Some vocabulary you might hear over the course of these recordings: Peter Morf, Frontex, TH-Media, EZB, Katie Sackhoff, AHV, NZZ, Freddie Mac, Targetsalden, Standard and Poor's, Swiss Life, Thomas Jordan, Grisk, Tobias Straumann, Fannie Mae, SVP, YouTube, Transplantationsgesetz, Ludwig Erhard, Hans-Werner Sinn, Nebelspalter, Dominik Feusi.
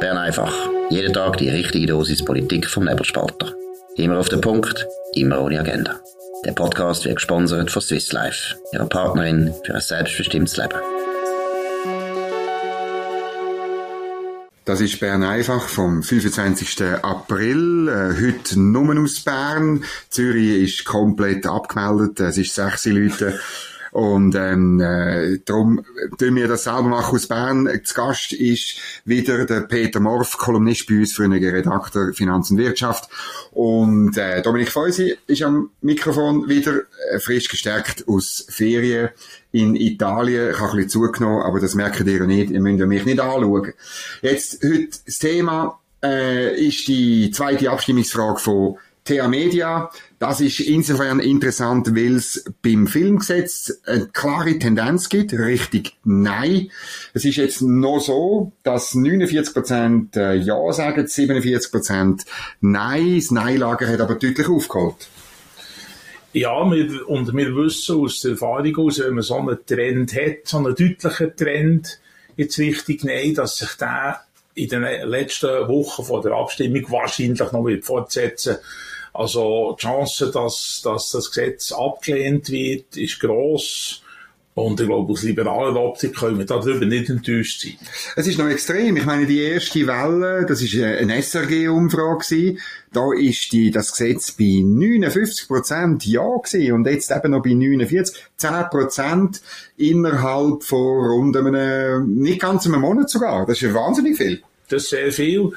Bern einfach. Jeden Tag die richtige Dosis Politik vom Nebelspalter. Immer auf den Punkt, immer ohne Agenda. Der Podcast wird gesponsert von Swiss Life, ihrer Partnerin für ein selbstbestimmtes Leben. Das ist Bern einfach vom 25. April, heute nur aus Bern. Zürich ist komplett abgemeldet, es ist 6 Leute. Und darum tun wir das selber machen aus Bern. Zu Gast ist wieder der Peter Morf, Kolumnist bei uns, früherer Redakteur Finanz und Wirtschaft. Und Dominik Feusi ist am Mikrofon wieder frisch gestärkt aus Ferien in Italien. Ich habe ein bisschen zugenommen, aber das merkt ihr ja nicht. Ihr müsst mich nicht anschauen. Jetzt, heute das Thema ist die zweite Abstimmungsfrage von TH-Media. Das ist insofern interessant, weil es beim Filmgesetz eine klare Tendenz gibt, richtig nein. Es ist jetzt noch so, dass 49% ja sagen, 47% nein. Das Nein-Lager hat aber deutlich aufgeholt. Ja, wir wissen aus der Erfahrung aus, wenn man so einen Trend hat, so einen deutlichen Trend, jetzt richtig nein, dass sich der in den letzten Wochen vor der Abstimmung wahrscheinlich noch wird fortsetzen. Also die Chance, dass das Gesetz abgelehnt wird, ist gross. Und ich glaube, aus liberaler Optik können wir darüber nicht enttäuscht sein. Es ist noch extrem. Ich meine, die erste Welle, das war eine SRG-Umfrage, da ist das Gesetz bei 59% ja gewesen. Und jetzt eben noch bei 49%. 10% innerhalb von rund einem, nicht ganz einem Monat sogar. Das ist wahnsinnig viel. Das ist sehr viel.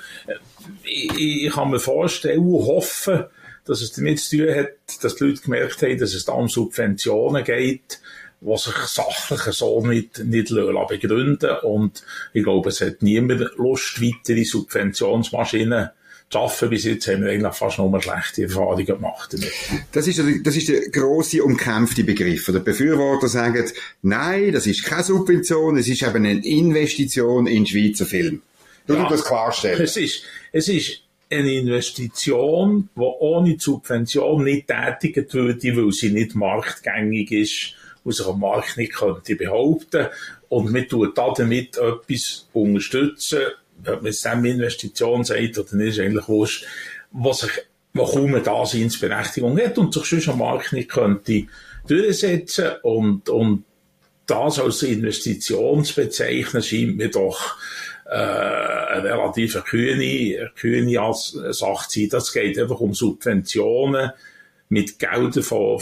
Ich kann mir vorstellen und hoffen, dass es damit zu tun hat, dass die Leute gemerkt haben, dass es da um Subventionen geht, die sich sachlich so nicht begründen. Und ich glaube, es hat niemand Lust, weitere Subventionsmaschinen zu schaffen. Bis jetzt haben wir eigentlich fast nur schlechte Erfahrungen gemacht damit. Das ist der grosse, umkämpfte Begriff. Die Befürworter sagen, nein, das ist keine Subvention, es ist eben eine Investition in den Schweizer Film. Ja, das klarstellen. Es ist eine Investition, die ohne Subvention nicht tätigt würde, weil sie nicht marktgängig ist, weil sich am Markt nicht könnte behaupten. Und man tut damit etwas unterstützen, ob man es dann Investition sagt oder nicht, ist eigentlich wurscht, was kaum da seine Berechtigung hat und sich sonst am Markt nicht könnte durchsetzen. Und das als Investition zu bezeichnen, scheint mir doch eine relativ kühne Sache zu sein. Das geht einfach um Subventionen mit Geldern von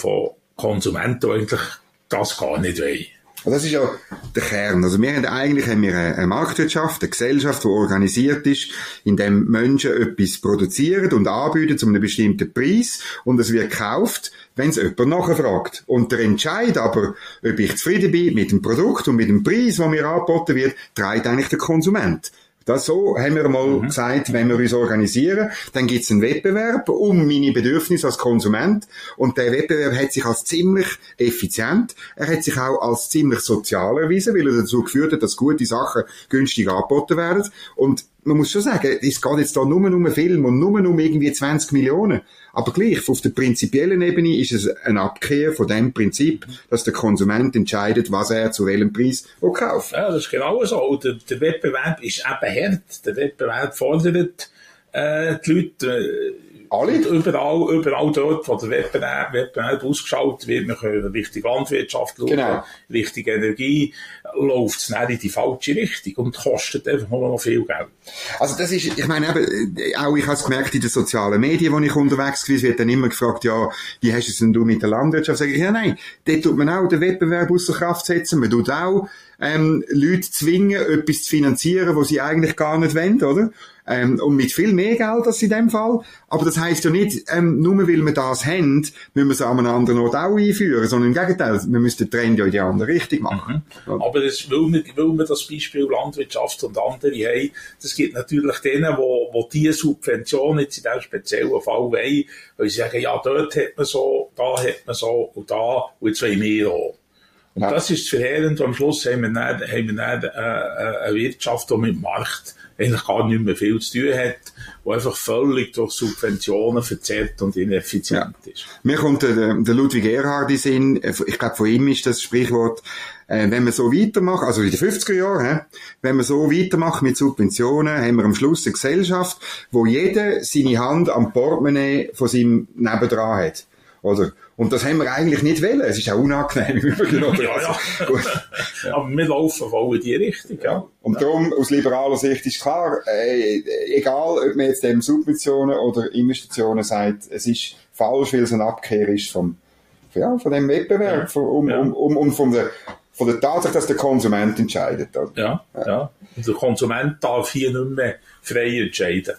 Konsumenten, die eigentlich das gar nicht wollen. Und das ist ja der Kern. Also wir haben eine Marktwirtschaft, eine Gesellschaft, die organisiert ist, in dem Menschen etwas produzieren und anbieten zu einem bestimmten Preis und es wird gekauft, wenn es jemand nachfragt. Und der Entscheid aber, ob ich zufrieden bin mit dem Produkt und mit dem Preis, der mir angeboten wird, trägt eigentlich der Konsument. Das so haben wir mal gesagt, wenn wir uns organisieren, dann gibt es einen Wettbewerb um meine Bedürfnisse als Konsument. Und der Wettbewerb hat sich als ziemlich effizient, er hat sich auch als ziemlich sozial erwiesen, weil er dazu geführt hat, dass gute Sachen günstig angeboten werden. Und man muss schon sagen, es geht jetzt da nur um einen Film und nur um irgendwie 20 Millionen. Aber gleich, auf der prinzipiellen Ebene ist es eine Abkehr von dem Prinzip, dass der Konsument entscheidet, was er zu welchem Preis kauft. Ja, das ist genau so. Der Wettbewerb ist eben hart. Der Wettbewerb fordert die Leute. Alle? Überall dort, wo der Wettbewerb ausgeschaltet wird, wir können Richtung Landwirtschaft schauen, genau. Richtung Energie, läuft es nicht in die falsche Richtung und kostet einfach nur noch viel Geld. Also das ist, ich meine eben, auch ich habe es gemerkt in den sozialen Medien, wo ich unterwegs war, wird dann immer gefragt, ja, wie hast du es denn du mit der Landwirtschaft? Sage ich, ja nein, dort tut man auch den Wettbewerb außer Kraft setzen, man tut auch Leute zwingen, etwas zu finanzieren, was sie eigentlich gar nicht wollen, oder? Und mit viel mehr Geld als in dem Fall. Aber das heisst ja nicht, nur weil wir das haben, müssen wir es an einem anderen Ort auch einführen, sondern im Gegenteil, wir müssen den Trend ja in die andere Richtung machen. Mhm. Aber das, weil wir das Beispiel Landwirtschaft und andere haben, das gibt natürlich denen, die diese Subvention jetzt in diesem speziellen Fall wollen, weil sie sagen, ja, dort hat man so, da hat man so und da und jetzt wollen wir auch. Und ja. Das ist verheerend. Am Schluss haben wir dann eine Wirtschaft, die mit Markt eigentlich gar nicht mehr viel zu tun hat, die einfach völlig durch Subventionen verzerrt und ineffizient ist. Mir kommt der Ludwig Erhard in Sinn, ich glaube von ihm ist das Sprichwort, wenn wir so weitermachen, also in den 50er Jahren, wenn wir so weitermachen mit Subventionen, haben wir am Schluss eine Gesellschaft, wo jeder seine Hand am Portemonnaie von seinem Nebendran hat. Oder? Und das haben wir eigentlich nicht wollen. Es ist auch unangenehm im Übrigen. Ja. Aber wir laufen wohl in die Richtung. Ja. Und darum, aus liberaler Sicht ist klar, egal ob man jetzt dem Subventionen oder Investitionen sagt, es ist falsch, weil es eine Abkehr ist von dem Wettbewerb. Ja. Von der Tatsache, dass der Konsument entscheidet. Also. Ja. Und der Konsument darf hier nicht mehr frei entscheiden.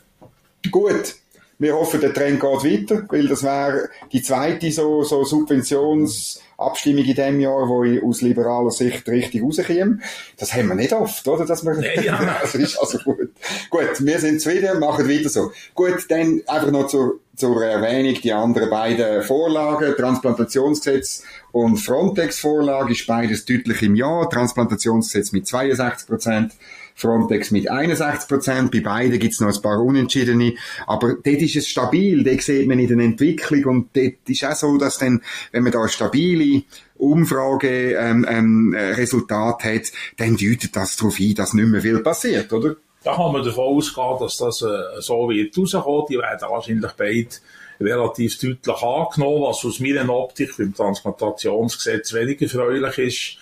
Gut. Wir hoffen, der Trend geht weiter, weil das wäre die zweite so Subventionsabstimmung in diesem Jahr, die aus liberaler Sicht richtig rauskäme. Das haben wir nicht oft, oder? Dass wir ja. Das ist also gut. Gut, wir sind zufrieden, machen weiter so. Gut, dann einfach noch zur Erwähnung die anderen beiden Vorlagen, Transplantationsgesetz und Frontex-Vorlage, ist beides deutlich im Jahr. Transplantationsgesetz mit 62%. Frontex mit 61%, bei beiden gibt's noch ein paar Unentschiedene, aber dort ist es stabil, dort sieht man in der Entwicklung und dort ist auch so, dass dann, wenn man da stabile Umfrage Resultat hat, dann deutet das darauf ein, dass nicht mehr viel passiert, oder? Da kann man davon ausgehen, dass das so wird rauskommen, die werden wahrscheinlich beide relativ deutlich angenommen, was aus meiner Optik beim Transplantationsgesetz weniger erfreulich ist.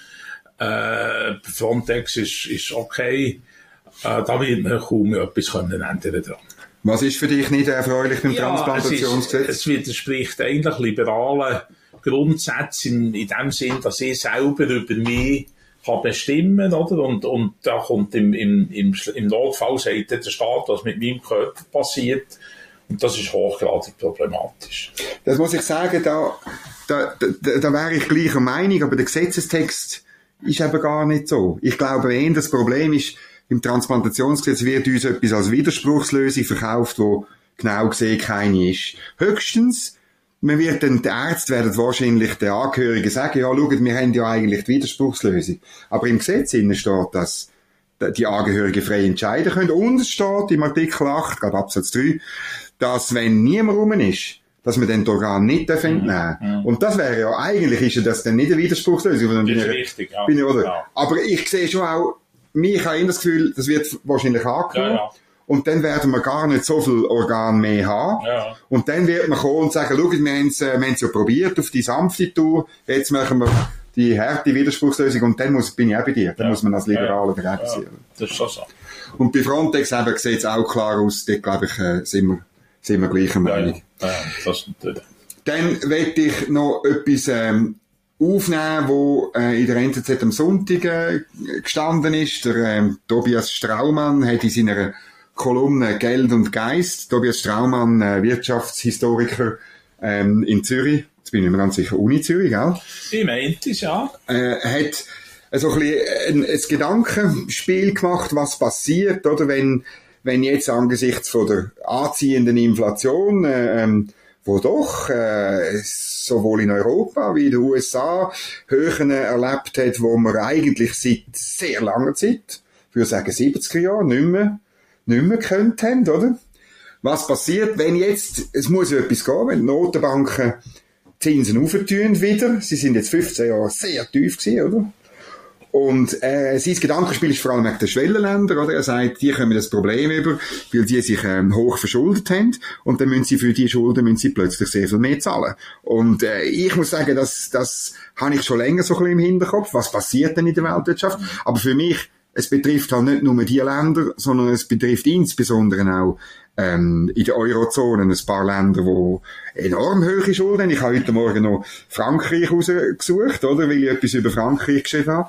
Frontex ist okay. Da wird man kaum etwas ändern können. Was ist für dich nicht erfreulich beim Transplantationsgesetz? Es widerspricht eigentlich liberalen Grundsätzen in dem Sinn, dass ich selber über mich kann bestimmen, oder? Und da kommt im Notfall, sagt der Staat, was mit meinem Körper passiert. Und das ist hochgradig problematisch. Das muss ich sagen, da wäre ich gleicher Meinung, aber der Gesetzestext ist eben gar nicht so. Ich glaube eher, das Problem ist, im Transplantationsgesetz wird uns etwas als Widerspruchslösung verkauft, wo genau gesehen keine ist. Höchstens, die Ärzte werden wahrscheinlich den Angehörigen sagen, ja, schaut, wir haben ja eigentlich die Widerspruchslösung. Aber im Gesetz steht, dass die Angehörigen frei entscheiden können. Und es steht im Artikel 8, gerade Absatz 3, dass wenn niemand rum ist, dass man dann die Organe nicht entnehmen dürfen. Und das wäre ja, eigentlich ist ja das dann nicht eine Widerspruchslösung. Das ist richtig, ja. Oder? Aber ich sehe schon auch, ich habe immer das Gefühl, das wird wahrscheinlich angenommen. Ja. Und dann werden wir gar nicht so viel Organe mehr haben. Ja. Und dann wird man kommen und sagen, schau, wir haben es ja probiert auf die sanfte Tour, jetzt machen wir die harte Widerspruchslösung und dann bin ich auch bei dir. Dann muss man als Liberaler dagegen sein. Ja. Das ist schon so. Und bei Frontex sieht es auch klar aus, dort glaube ich, sind wir gleicher Meinung. Ja, das natürlich. Dann möchte ich noch etwas aufnehmen, wo in der NZZ am Sonntag gestanden ist. Der Tobias Straumann hat in seiner Kolumne Geld und Geist, Tobias Straumann, Wirtschaftshistoriker in Zürich, jetzt bin ich mir ganz sicher, Uni Zürich, gell? Ich meinte es, ja. Hat so ein bisschen ein Gedankenspiel gemacht, was passiert, oder wenn jetzt angesichts von der anziehenden Inflation, wo doch sowohl in Europa wie in den USA Höhen erlebt hat, wo man eigentlich seit sehr langer Zeit, ich würde sagen 70er Jahre, nicht mehr gekannt haben, oder? Was passiert, wenn jetzt, es muss ja etwas gehen, wenn die Notenbanken Zinsen auftun wieder, sie sind jetzt 15 Jahre sehr tief gewesen, oder? Und sein Gedankenspiel ist vor allem wegen der Schwellenländer, oder? Er sagt, die kommen das Problem über, weil die sich hoch verschuldet haben und dann müssen sie für die Schulden plötzlich sehr viel mehr zahlen. Und ich muss sagen, das habe ich schon länger so ein bisschen im Hinterkopf, was passiert denn in der Weltwirtschaft. Aber für mich, es betrifft halt nicht nur die Länder, sondern es betrifft insbesondere auch in der Eurozone ein paar Länder, die enorm hohe Schulden haben. Ich habe heute Morgen noch Frankreich rausgesucht, oder? Weil ich etwas über Frankreich geschrieben habe.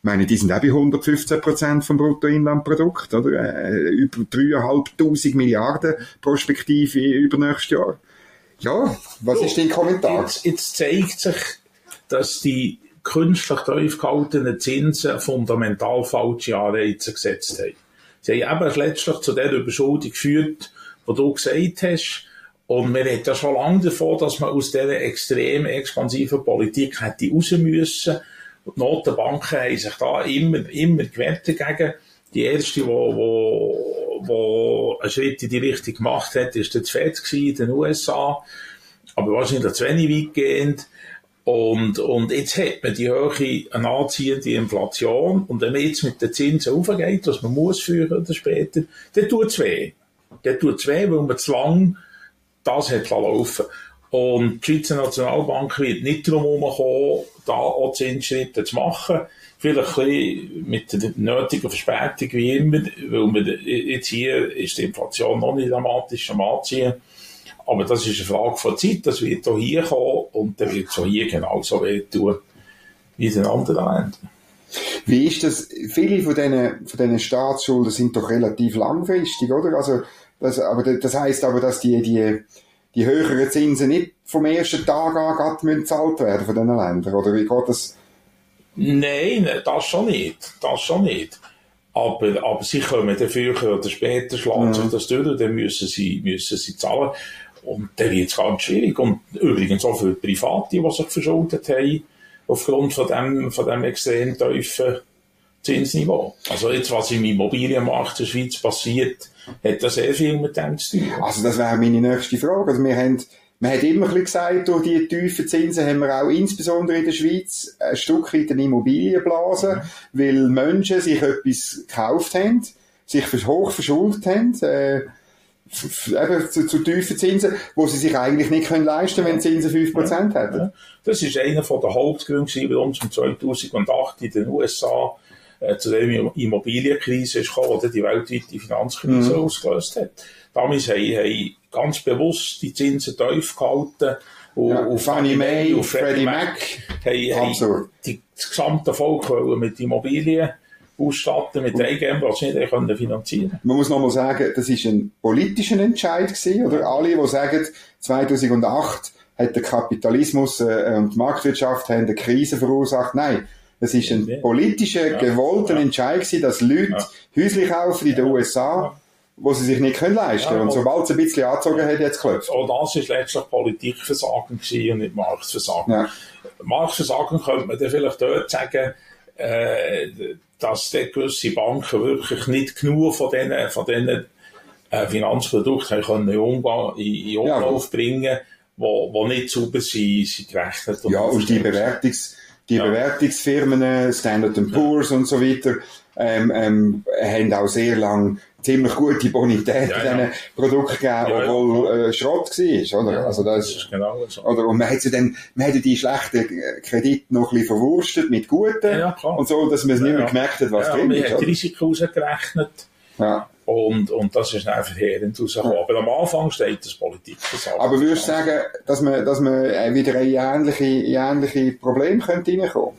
Ich meine, die sind auch bei 115% vom Bruttoinlandprodukt, oder? Über 3.500 Milliarden Perspektive übernächstes Jahr. Ja, was ist dein Kommentar? Jetzt zeigt sich, dass die künstlich tief gehaltenen Zinsen fundamental falsche Anreize gesetzt haben. Sie haben eben letztlich zu der Überschuldung geführt, die du gesagt hast. Und man redet ja schon lange davon, dass man aus dieser extrem expansiven Politik hätte raus müssen. Die Notenbanken haben sich da immer gewehrt dagegen. Die erste, die wo einen Schritt in die Richtung gemacht hat, ist das Fed in den USA, aber wahrscheinlich zu wenig weitgehend. Und jetzt hat man die hohe, eine anziehende Inflation. Und wenn man jetzt mit den Zinsen raufgeht, was man muss früher oder später, dann tut es weh. Dann tut es weh, weil man zu lange das hat laufen lassen. Und die Schweizer Nationalbank wird nicht darum herumkommen, da auch Zinsschritte zu machen. Vielleicht ein bisschen mit der nötigen Verspätung wie immer, weil man jetzt hier ist die Inflation noch nicht dramatisch am Anziehen. Aber das ist eine Frage von Zeit, das wird auch hier kommen und dann wird es auch hier genauso wehtun wie den anderen Enden. Wie ist das? Viele von diesen Staatsschulden sind doch relativ langfristig, oder? Also, das heisst aber, dass die höheren Zinsen nicht vom ersten Tag an gezahlt werden von diesen Ländern, oder wie geht das? Nein, das schon nicht. Aber sie kommen dann früher oder später, schlagen sich das durch, dann müssen sie zahlen. Und dann wird es ganz schwierig. Und übrigens auch für die Private, die sich verschuldet haben, aufgrund von dem extrem tiefen Zinsniveau. Also jetzt, was im Immobilienmarkt in der Schweiz passiert, hat das sehr viel mit dem zu tun. Also das wäre meine nächste Frage. Also man hat immer gesagt, durch die tiefen Zinsen haben wir auch insbesondere in der Schweiz ein Stück in den Immobilienblasen, weil Menschen sich etwas gekauft haben, sich hoch verschuldet haben, eben zu tiefen Zinsen, wo sie sich eigentlich nicht können leisten können, wenn die Zinsen 5% hätten. Ja. Das ist einer der Hauptgründe, warum es 2008 in den USA zu der Immobilienkrise kam, die weltweite Finanzkrise ausgelöst hat. Damals haben ganz bewusst die Zinsen tief gehalten. Und Fannie Mae und Freddie Mac haben das gesamte Volk mit Immobilien ausstatten, mit Eigenheim, was sie nicht finanzieren konnten. Man muss nochmal sagen, das war ein politischer Entscheid gewesen, oder? Alle, die sagen, 2008 hat der Kapitalismus und die Marktwirtschaft eine Krise verursacht. Nein. Es war ein politischer, gewollter Entscheid gewesen, dass Leute Häusle kaufen in den USA, wo sie sich nicht leisten können. Und sobald es ein bisschen angezogen hat, jetzt klopft. Und das war letztlich Politikversagen gewesen und nicht Marktversagen. Ja. Marktversagen könnte man dann vielleicht dort sagen, dass die gewisse Banken wirklich nicht genug von diesen Finanzprodukten in Umlauf bringen konnten, die nicht sauber sind gerechnet. Ja, und die Bewertungsfirmen, Standard and Poor's und so weiter, haben auch sehr lange ziemlich gute Bonität diesen Produkten gegeben, obwohl Schrott war. Oder? Ja, also das ist genau so. Oder? Und man hat die schlechten Kredite noch ein bisschen verwurstet mit guten und so, dass man es nicht mehr gemerkt hat, was drin ist. Man hat die Risiko rausgerechnet. Ja. Und das ist dann verheerend rausgekommen. Ja. Aber am Anfang steht das Politik. Aber würdest du sagen, dass man wieder ähnliche Probleme reinkommen könnte?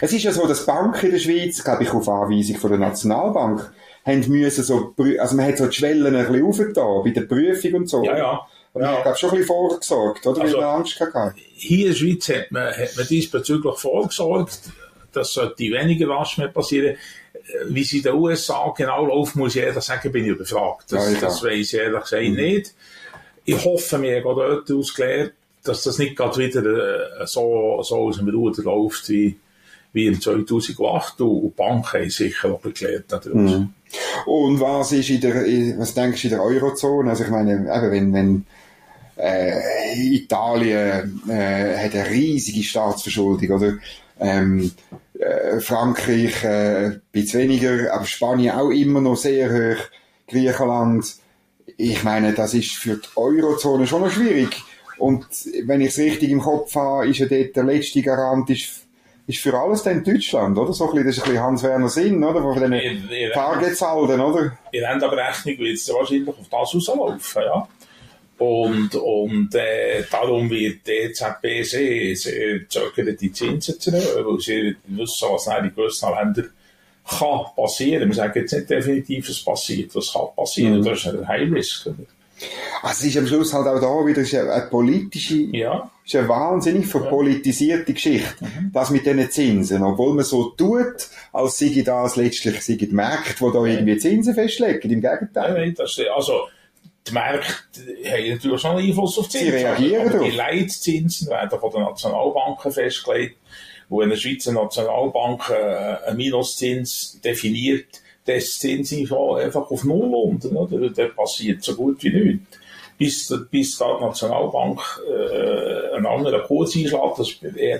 Es ist ja so, dass Banken in der Schweiz, glaube ich, auf Anweisung von der Nationalbank, haben müssen man hat so die Schwellen ein bisschen aufgetan, bei der Prüfung und so. Ja. Und man hat, glaube ich, schon ein bisschen vorgesorgt, oder? Also, weil man Angst hatte. Hier in der Schweiz hat man diesbezüglich vorgesorgt. Das sollte weniger rasch mehr passieren. Wie es in den USA genau läuft, muss ich ehrlich sagen, bin ich überfragt. Das weiss ich ehrlich gesagt nicht. Ich hoffe, mir geht dort ausgelehrt, dass das nicht gerade wieder so aus dem Ruder läuft wie im 2008. Und die Banken haben sicher auch erklärt natürlich. Mhm. Und was denkst du in der Eurozone? Also ich meine, eben wenn Italien hat eine riesige Staatsverschuldung, oder? Frankreich ein bisschen weniger, aber Spanien auch immer noch sehr hoch, Griechenland. Ich meine, das ist für die Eurozone schon noch schwierig. Und wenn ich es richtig im Kopf habe, ist ja dort der letzte Garant ist für alles dann Deutschland, oder? So ein bisschen, das ist ein bisschen Hans-Werner Sinn, oder? Von diesen Targetsalden, oder? In der Endabrechnung wird es wahrscheinlich auf das rauslaufen, ja. Und darum wird die EZB sehr zögert, die Zinsen zu nehmen, weil sie wissen, was in gewissen Ländern kann passieren. Wir sagen jetzt nicht definitiv, was passiert. Was kann passieren? Das ist ein High Risk. Also es ist am Schluss halt auch da wieder eine politische, ist eine wahnsinnig verpolitisierte Geschichte, das mit diesen Zinsen. Obwohl man so tut, als sei das letztlich sei die Märkte, die da irgendwie Zinsen festlegen. Im Gegenteil. Nein, das ist, also, die Märkte haben natürlich schon einen Einfluss auf die Zinsen. Sie reagieren aber die Leitzinsen werden von den Nationalbanken festgelegt. Und wenn die Schweizer Nationalbank einen Minuszins definiert, der Zins einfach auf Null unten, oder? Der passiert so gut wie nichts. Bis die Nationalbank einen anderen Kurs einschlägt, das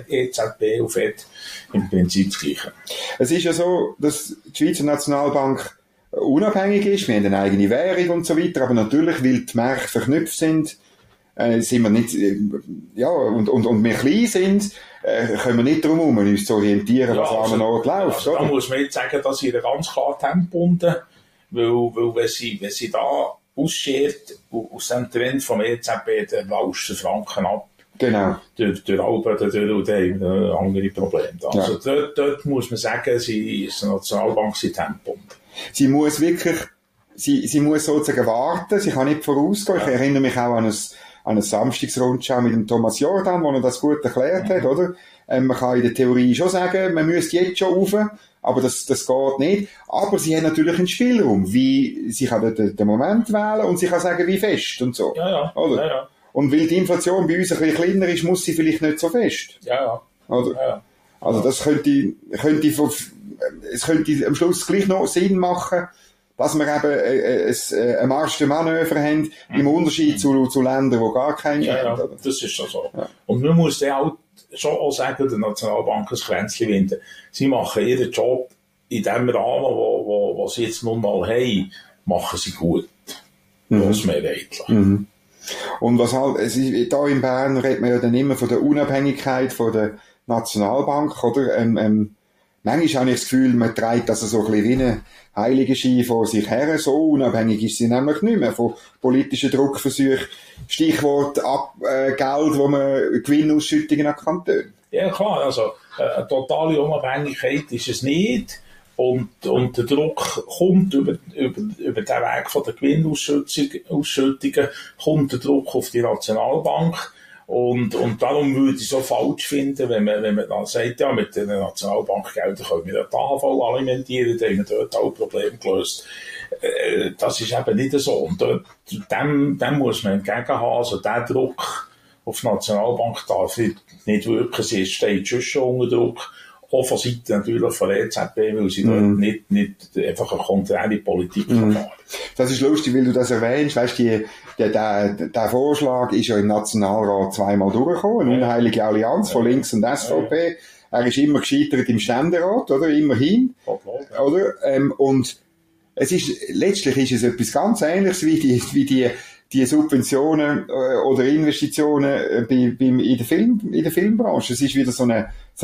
EZB und FED im Prinzip das Gleiche. Es ist ja so, dass die Schweizer Nationalbank unabhängig ist, wir haben eine eigene Währung und so weiter, aber natürlich, weil die Märkte verknüpft sind, sind wir nicht, ja, und wir klein sind, können wir nicht darum herum, uns zu orientieren, was an einem Ort läuft. Da muss man jetzt sagen, dass sie ganz klar tempobunden, weil wenn sie da ausschert, aus dem Trend vom EZB, dann lauscht der Franken ab. Genau. Durch Alben, durch andere Probleme. Also ja. Dort muss man sagen, sie ist eine Nationalbank, sie tempobunden. Sie muss wirklich, sie muss sozusagen warten, sie kann nicht vorausgehen. Ja. Ich erinnere mich auch an eine Samstagsrundschau mit dem Thomas Jordan, wo er das gut erklärt hat, oder? Man kann in der Theorie schon sagen, man müsste jetzt schon rauf, aber das geht nicht. Aber sie hat natürlich einen Spielraum, wie sie kann den Moment wählen und sie kann sagen, wie fest und so. Ja, ja. Oder? Ja, ja. Und weil die Inflation bei uns ein bisschen kleiner ist, muss sie vielleicht nicht so fest. Ja, ja. Oder? Ja, ja. Also das könnte am Schluss gleich noch Sinn machen, dass wir eben ein Marge de Manöver haben, im Unterschied zu Ländern, die gar keinen haben. Ja, das ist schon so. Ja. Und man muss dann halt schon auch sagen, der Nationalbank ein Kränzchen winden. Sie machen ihren Job in dem Rahmen, wo sie jetzt nun mal haben, machen sie gut. Das mehrheitlich. Mhm. Und was halt, da in Bern redet man ja dann immer von der Unabhängigkeit von der Nationalbank, oder? Manchmal habe ich das Gefühl, man trägt das so ein bisschen wie eine heilige Schein vor sich her. So unabhängig ist sie nämlich nicht mehr von politischen Druckversuchen. Stichwort Geld, wo man Gewinnausschüttungen an Kantonen. Ja klar, also eine totale Unabhängigkeit ist es nicht. Und der Druck kommt über den Weg von der Gewinnausschüttungen, kommt der Druck auf die Nationalbank. Und darum würde ich es so falsch finden, wenn man dann sagt, ja, mit den Nationalbankgeldern können wir den AHV alimentieren, dann haben wir dort auch Probleme gelöst. Das ist eben nicht so. Und dem muss man entgegenhaben. Also der Druck auf die Nationalbank darf nicht wirken. Sie steht schon unter Druck. Auch von Seiten natürlich von der EZB, weil sie dort nicht einfach eine konträre Politik machen. Das ist lustig, weil du das erwähnst. Weißt, der Vorschlag ist ja im Nationalrat zweimal durchgekommen. Eine unheilige Allianz von Links und SVP. Er ist immer gescheitert im Ständerat, oder? Immerhin. Oder? Und es ist, letztlich ist es etwas ganz Ähnliches wie die Subventionen oder Investitionen in der Filmbranche. Es ist wieder so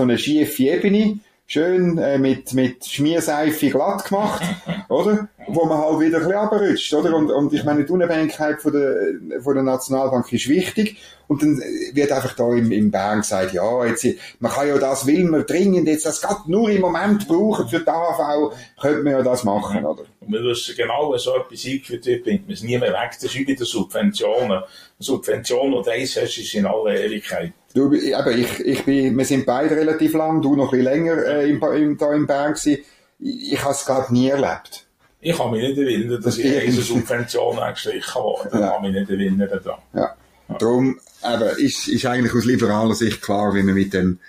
eine schiefe Ebene, schön mit Schmierseife glatt gemacht, oder? Wo man halt wieder ein bisschen runterrutscht, oder? Und ich meine, die Unabhängigkeit von der Nationalbank ist wichtig. Und dann wird einfach da im Bern gesagt, ja, jetzt, man kann ja das, will man dringend jetzt das gerade nur im Moment brauchen für die AHV, könnte man ja das machen, oder? Und wir wissen genau, wenn so etwas eingeführt wird, bringt man es nie mehr weg. Das ist wieder Subventionen. Eine Subvention oder eins hast, ist in aller Ehrlichkeit. Du, eben, wir sind beide relativ lang, du noch ein bisschen länger da in Bern gewesen. Ich habe es gerade nie erlebt. Ich kann mich nicht erinnern, dass ich eine Subvention gestrichen wurde. Ich kann mich nicht erinnern daran. Ja. Ja. Darum ist eigentlich aus liberaler Sicht klar, wie man mit dem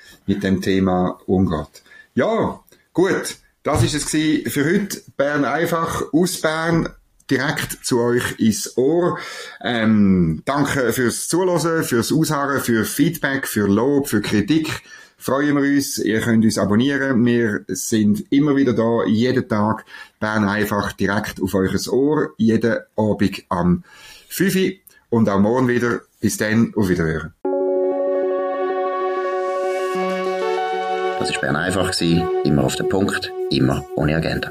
Thema umgeht. Ja, gut. Das war es für heute. Bern einfach, aus Bern, direkt zu euch ins Ohr. Danke fürs Zuhören, fürs Ausharren, für Feedback, für Lob, für Kritik. Freuen wir uns, ihr könnt uns abonnieren, wir sind immer wieder da, jeden Tag, Bern einfach direkt auf euer Ohr, jeden Abend am 5 und auch morgen wieder, bis dann, auf Wiederhören. Das war Bern einfach, immer auf den Punkt, immer ohne Agenda.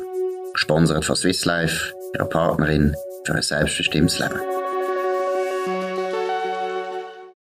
Gesponsert von Swiss Life, ihrer Partnerin für ein selbstbestimmtes Leben.